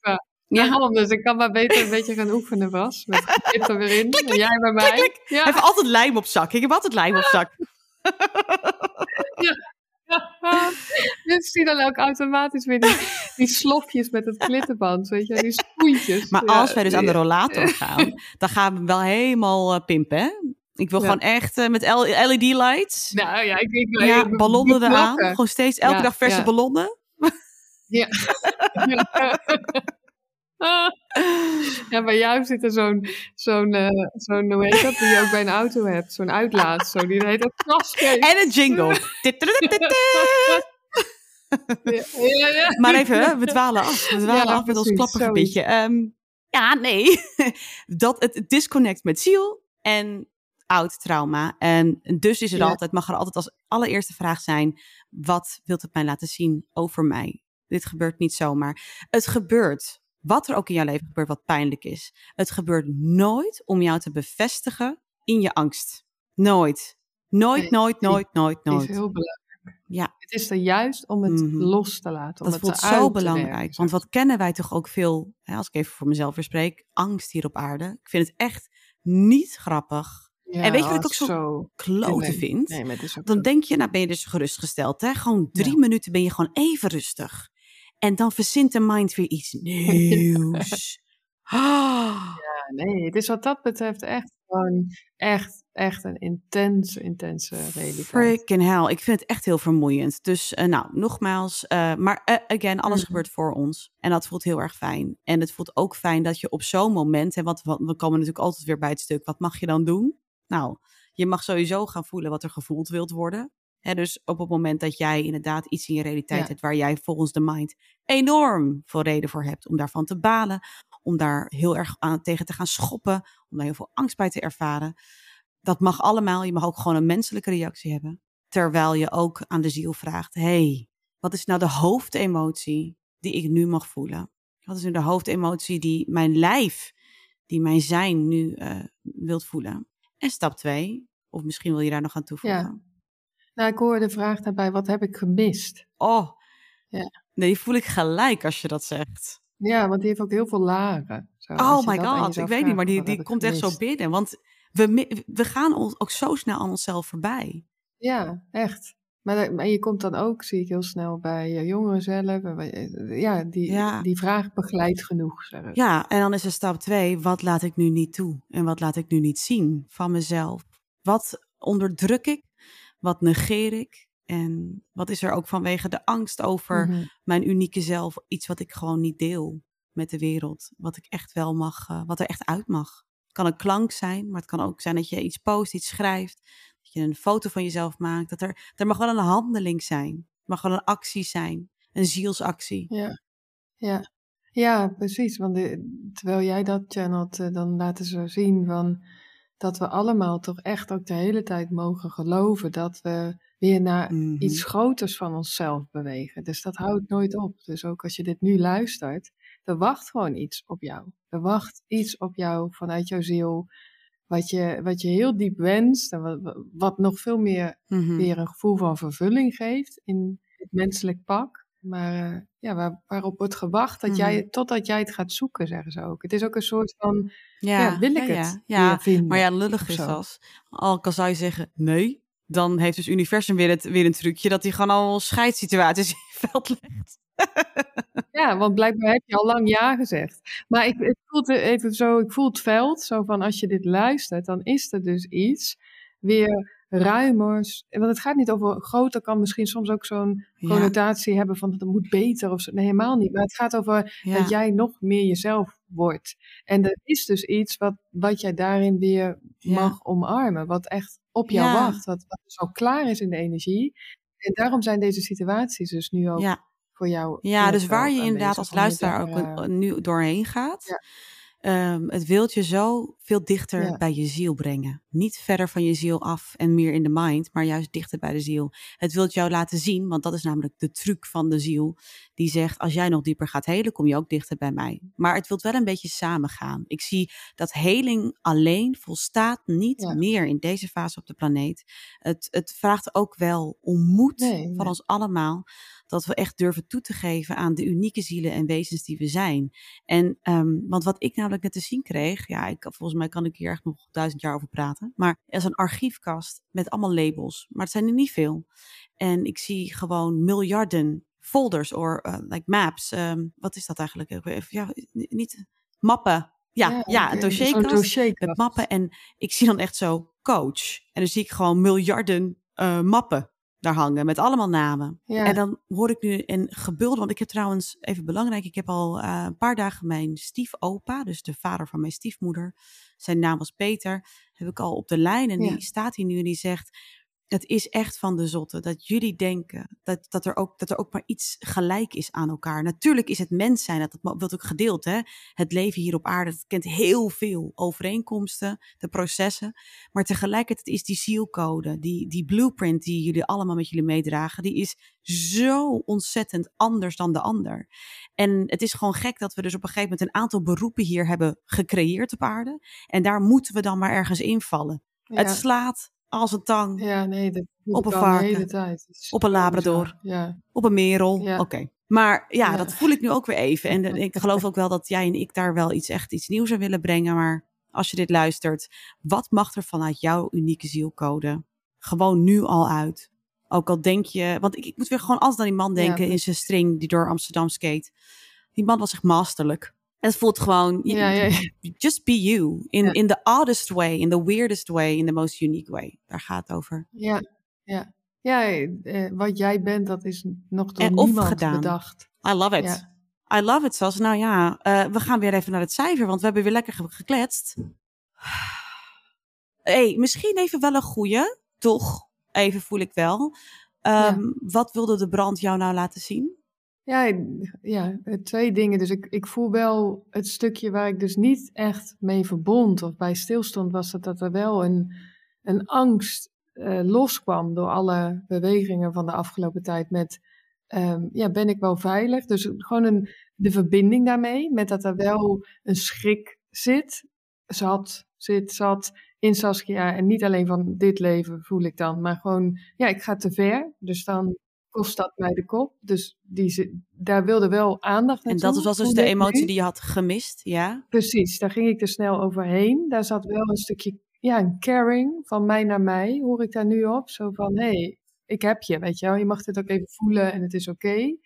ja. Ja. ja, dus ik kan maar beter een beetje gaan oefenen, Bas. Met dit er weer in. Klik, klik, jij bij mij. Klik, klik. Ja. Hij heeft altijd lijm op zak. Ik heb altijd lijm op zak. Ja. Ja. Dus zie dan ook automatisch weer die, die slofjes met het klittenband. Weet je, die spoentjes. Maar ja, als wij dus ja. aan de rollator gaan, dan gaan we wel helemaal uh, pimpen, hè? Ik wil ja. gewoon echt uh, met L E D-lights. Nou ja, ik denk wel. Ja, ballonnen eraan. Gewoon steeds elke ja, dag verse ja. ballonnen. Ja. ja. Ja, bij jou zit er zo'n, zo'n, uh, zo'n hoe heet dat, die je ook bij een auto hebt. Zo'n uitlaat, zo, die heet dat gaskeet. En een jingle. ja, ja, ja. Maar even, we dwalen af. We dwalen ja, af met precies, ons klappergebitje. Um, ja, nee. dat het disconnect met ziel en oud trauma. En dus is er ja. altijd, mag er altijd als allereerste vraag zijn, wat wilt het mij laten zien over mij? Dit gebeurt niet zomaar. Het gebeurt. Wat er ook in jouw leven gebeurt wat pijnlijk is. Het gebeurt nooit om jou te bevestigen in je angst. Nooit. Nooit, nee, nooit, nooit, nooit, nooit. Het is heel belangrijk. Ja. Het is er juist om het mm-hmm. los te laten. Om dat voelt zo belangrijk. Werken. Want wat kennen wij toch ook veel, hè, als ik even voor mezelf weer spreek, angst hier op aarde. Ik vind het echt niet grappig. Ja, en weet je wat ik ook zo, zo... klote nee, vind? Nee, maar het is ook dan denk je, nou ben je dus gerustgesteld. Hè? Gewoon drie ja. minuten ben je gewoon even rustig. En dan verzint de mind weer iets nieuws. Ja, nee, het is wat dat betreft echt gewoon echt, echt een intense, intense realiteit. Freaking hell, ik vind het echt heel vermoeiend. Dus uh, nou, nogmaals, uh, maar uh, again, alles mm-hmm. gebeurt voor ons. En dat voelt heel erg fijn. En het voelt ook fijn dat je op zo'n moment, en wat, wat, we komen natuurlijk altijd weer bij het stuk, wat mag je dan doen? Nou, je mag sowieso gaan voelen wat er gevoeld wilt worden. He, dus op het moment dat jij inderdaad iets in je realiteit ja. hebt waar jij volgens de mind enorm veel reden voor hebt om daarvan te balen, om daar heel erg aan, tegen te gaan schoppen, om daar heel veel angst bij te ervaren. Dat mag allemaal. Je mag ook gewoon een menselijke reactie hebben. Terwijl je ook aan de ziel vraagt, hey, wat is nou de hoofdemotie die ik nu mag voelen? Wat is nu de hoofdemotie die mijn lijf, die mijn zijn nu uh, wilt voelen? En stap twee, of misschien wil je daar nog aan toevoegen. Ja. Nou, ik hoor de vraag daarbij, wat heb ik gemist? Oh, ja. Nee, die voel ik gelijk als je dat zegt. Ja, want die heeft ook heel veel lagen. Zo, oh my god, ik weet vraagt, niet, maar die, die komt gemist. Echt zo binnen. Want we, we gaan ons ook zo snel aan onszelf voorbij. Ja, echt. Maar, maar je komt dan ook, zie ik heel snel, bij jongeren zelf. Ja, die, ja. die vraag begeleidt genoeg. Zeg. Ja, en dan is er stap twee, wat laat ik nu niet toe? En wat laat ik nu niet zien van mezelf? Wat onderdruk ik? Wat negeer ik? En wat is er ook vanwege de angst over mm-hmm. mijn unieke zelf? Iets wat ik gewoon niet deel met de wereld. Wat ik echt wel mag, uh, wat er echt uit mag. Het kan een klank zijn, maar het kan ook zijn dat je iets post, iets schrijft. Dat je een foto van jezelf maakt. Dat er, er mag wel een handeling zijn. Er mag wel een actie zijn. Een zielsactie. Ja, ja. ja precies. Want de, terwijl jij dat channelt, dan laten ze zien van dat we allemaal toch echt ook de hele tijd mogen geloven dat we weer naar mm-hmm. iets groters van onszelf bewegen. Dus dat houdt nooit op. Dus ook als je dit nu luistert, er wacht gewoon iets op jou. Er wacht iets op jou vanuit jouw ziel, wat je, wat je heel diep wenst en wat, wat nog veel meer mm-hmm. weer een gevoel van vervulling geeft in het menselijk pak. Maar uh, ja, waar, waarop wordt gewacht dat mm-hmm. jij, totdat jij het gaat zoeken, zeggen ze ook. Het is ook een soort van, ja, ja wil ik ja, het ja, ja. vinden. Maar ja, lullig is dat. Al kan zou je zeggen, nee, dan heeft dus universum weer, het, weer een trucje dat hij gewoon al scheidssituaties in het veld legt. Ja, want blijkbaar heb je al lang ja gezegd. Maar ik, ik, voel het even zo, ik voel het veld, zo van als je dit luistert, dan is er dus iets weer... ruimers, want het gaat niet over groter, kan misschien soms ook zo'n ja. connotatie hebben van dat moet beter of zo. Nee, helemaal niet. Maar het gaat over ja. dat jij nog meer jezelf wordt. En er is dus iets wat, wat jij daarin weer ja. mag omarmen, wat echt op jou ja. wacht, wat, wat dus al klaar is in de energie. En daarom zijn deze situaties dus nu ook ja. voor jou. Ja, dus waar je inderdaad als luisteraar ook een, uh, nu doorheen gaat. Ja. Um, het wilt je zo veel dichter ja. bij je ziel brengen. Niet verder van je ziel af en meer in de mind, maar juist dichter bij de ziel. Het wilt jou laten zien, want dat is namelijk de truc van de ziel. Die zegt, als jij nog dieper gaat helen, kom je ook dichter bij mij. Maar het wilt wel een beetje samen gaan. Ik zie dat heling alleen volstaat niet ja. meer in deze fase op de planeet. Het, het vraagt ook wel om moed nee, van nee. ons allemaal. Dat we echt durven toe te geven aan de unieke zielen en wezens die we zijn. En, um, want wat ik namelijk net te zien kreeg... ja, ik, volgens mij kan ik hier echt nog duizend jaar over praten... maar er is een archiefkast met allemaal labels. Maar het zijn er niet veel. En ik zie gewoon miljarden folders of uh, like maps. Um, wat is dat eigenlijk? Ja, niet mappen. Ja, ja, ja een dossierkast, dossierkast met mappen. En ik zie dan echt zo coach. En dan zie ik gewoon miljarden uh, mappen. Daar hangen met allemaal namen. Ja. En dan hoor ik nu een gebulder. Want ik heb trouwens, even belangrijk, ik heb al uh, een paar dagen mijn stiefopa, dus de vader van mijn stiefmoeder, zijn naam was Peter, heb ik al op de lijn. En ja. die staat hier nu en die zegt, het is echt van de zotte dat jullie denken dat, dat, er ook, dat er ook maar iets gelijk is aan elkaar. Natuurlijk is het mens zijn, dat wordt ook gedeeld. Hè? Het leven hier op aarde, dat kent heel veel overeenkomsten, de processen. Maar tegelijkertijd is die zielcode, die, die blueprint die jullie allemaal met jullie meedragen, die is zo ontzettend anders dan de ander. En het is gewoon gek dat we dus op een gegeven moment een aantal beroepen hier hebben gecreëerd op aarde. En daar moeten we dan maar ergens invallen. Ja. Het slaat... als een tang, ja, nee, dat op een varken, de hele tijd. Op een labrador, ja. op een merel. Ja. Oké, okay. Maar ja, ja, dat voel ik nu ook weer even. En ik geloof ook wel dat jij en ik daar wel iets echt iets nieuws aan willen brengen. Maar als je dit luistert, wat mag er vanuit jouw unieke zielcode gewoon nu al uit? Ook al denk je, want ik, ik moet weer gewoon altijd aan die man denken ja. in zijn string die door Amsterdam skate. Die man was echt masterlijk. En het voelt gewoon, ja, ja, ja. just be you. In, ja. in the oddest way, in the weirdest way, in the most unique way. Daar gaat het over. Ja, ja. ja wat jij bent, dat is nog door en niemand gedaan. Bedacht. I love it. Ja. I love it, Sas. Nou ja, uh, we gaan weer even naar het cijfer, want we hebben weer lekker ge- gekletst. Hey, misschien even wel een goeie, toch? Even voel ik wel. Um, ja. Wat wilde de brand jou nou laten zien? Ja, ja, twee dingen. Dus ik, ik voel wel het stukje waar ik dus niet echt mee verbond of bij stilstond, was dat, dat er wel een, een angst uh, loskwam door alle bewegingen van de afgelopen tijd met, um, ja, ben ik wel veilig? Dus gewoon een, de verbinding daarmee, met dat er wel een schrik zit, zat, zit, zat in Saskia. En niet alleen van dit leven voel ik dan, maar gewoon, ja, ik ga te ver, dus dan... kost dat mij de kop. Dus die, daar wilde wel aandacht naartoe. En dat was dus de emotie nu. Die je had gemist, ja? Precies, daar ging ik er snel overheen. Daar zat wel een stukje, ja, een caring van mij naar mij, hoor ik daar nu op. Zo van, hé, hey, ik heb je, weet je wel. Je mag dit ook even voelen en het is oké. Okay.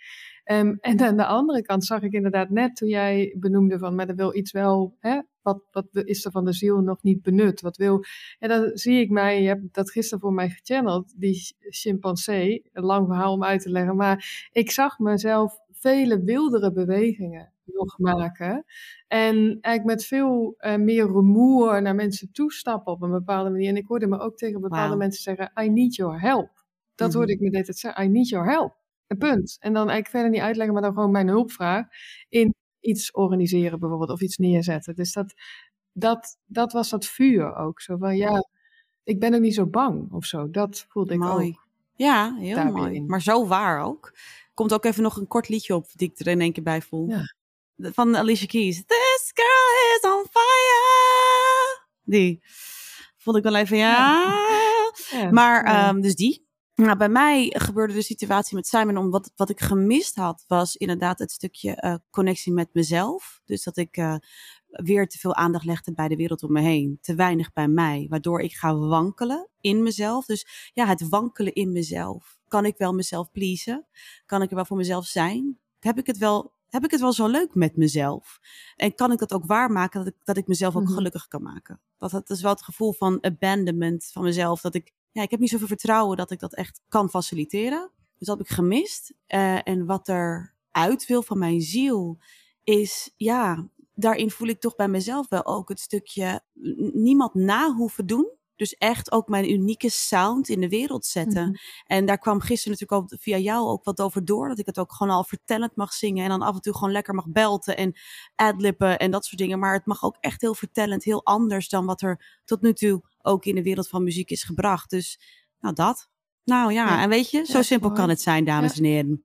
Um, en aan de andere kant zag ik inderdaad net toen jij benoemde van, maar er wil iets wel, hè, wat, wat is er van de ziel nog niet benut? Wat wil, en dan zie ik mij, je hebt dat gisteren voor mij gechanneld, die chimpansee, een lang verhaal om uit te leggen, maar ik zag mezelf vele wildere bewegingen nog maken en eigenlijk met veel uh, meer rumoer naar mensen toestappen op een bepaalde manier. En ik hoorde me ook tegen bepaalde wow. mensen zeggen, I need your help. Dat mm-hmm. hoorde ik me de hele tijd zeggen, I need your help. Een punt. En dan eigenlijk verder niet uitleggen, maar dan gewoon mijn hulpvraag in iets organiseren bijvoorbeeld of iets neerzetten. Dus dat, dat, dat was dat vuur ook. Zo van, ja, ik ben ook niet zo bang of zo. Dat voelde ik mooi. Ook. Ja, heel mooi. In. Maar zo waar ook. Komt ook even nog een kort liedje op die ik er in één keer bij voel. Ja. Van Alicia Keys. This girl is on fire. Die voelde ik wel even, ja. ja. ja maar, ja. Um, dus die. Nou, bij mij gebeurde de situatie met Simon om wat, wat ik gemist had, was inderdaad het stukje uh, connectie met mezelf. Dus dat ik uh, weer te veel aandacht legde bij de wereld om me heen. Te weinig bij mij, waardoor ik ga wankelen in mezelf. Dus ja, het wankelen in mezelf. Kan ik wel mezelf pleasen? Kan ik er wel voor mezelf zijn? Heb ik het wel, heb ik het wel zo leuk met mezelf? En kan ik dat ook waarmaken, dat ik, dat ik mezelf ook mm-hmm. gelukkig kan maken? Dat, dat is wel het gevoel van abandonment van mezelf, dat ik... Ja, ik heb niet zoveel vertrouwen dat ik dat echt kan faciliteren. Dus dat heb ik gemist. Uh, en wat er uit wil van mijn ziel is... Ja, daarin voel ik toch bij mezelf wel ook het stukje... niemand na hoeven doen. Dus echt ook mijn unieke sound in de wereld zetten. Mm-hmm. En daar kwam gisteren natuurlijk ook via jou ook wat over door. Dat ik het ook gewoon al vertellend mag zingen. En dan af en toe gewoon lekker mag belten en adlippen en dat soort dingen. Maar het mag ook echt heel vertellend, heel anders dan wat er tot nu toe... ook in de wereld van muziek is gebracht. Dus, nou dat. Nou ja, ja. en weet je, zo ja, simpel mooi. Kan het zijn, dames ja. en heren.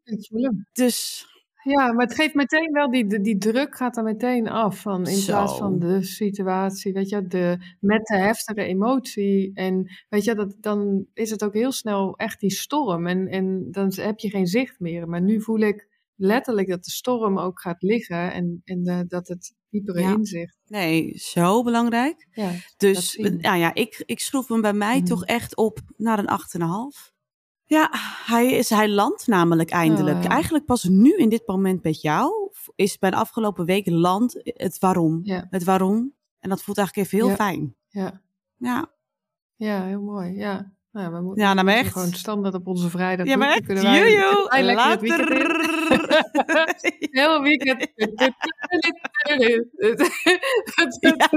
Dus... Ja, maar het geeft meteen wel, die, die druk gaat er meteen af. Van, in zo. Plaats van de situatie, weet je, de, met de heftige emotie. En weet je, dat, dan is het ook heel snel echt die storm. En, en dan heb je geen zicht meer. Maar nu voel ik letterlijk dat de storm ook gaat liggen. En, en uh, dat het... diepere ja. inzicht. Nee, zo belangrijk. Ja, dus nou ja, ik, ik schroef hem bij mij mm. toch echt op naar een acht komma vijf. Ja, hij, is, hij landt namelijk eindelijk. Oh, ja. Eigenlijk pas nu in dit moment met jou is bij de afgelopen week land het waarom. Ja. Het waarom. En dat voelt eigenlijk even heel ja. fijn. Ja. Ja. Ja, heel mooi. Ja. Nou, we moeten ja, nou we echt. Gewoon standaard op onze vrijdag. Ja, maar echt. Jojo, later. Heel weekend. Ja.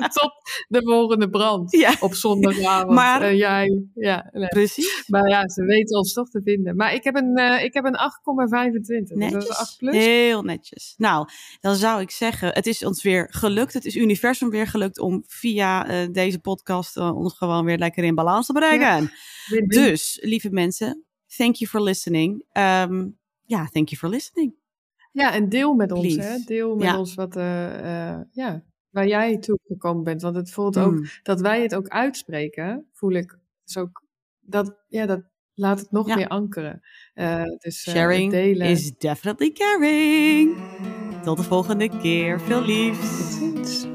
Tot de volgende brand. Ja. Op zondagavond. Maar, uh, jij, ja, nee. Precies. Maar ja, ze weten ons toch te vinden. Maar ik heb een, uh, ik heb een acht komma vijfentwintig. Netjes. Dat is acht plus. Heel netjes. Nou, dan zou ik zeggen, het is ons weer gelukt. Het is universum weer gelukt om via uh, deze podcast uh, ons gewoon weer lekker in balans te brengen. Ja. Dus, lieve mensen, thank you for listening. Ja, um, yeah, thank you for listening. Ja, en deel met Please. Ons, hè? Deel met ja. ons wat, uh, uh, ja, waar jij toe gekomen bent. Want het voelt mm. ook, dat wij het ook uitspreken, voel ik, is ook, dat, ja, dat laat het nog ja. meer ankeren. Uh, dus, uh, Sharing delen. Is definitely caring. Tot de volgende keer. Veel liefs.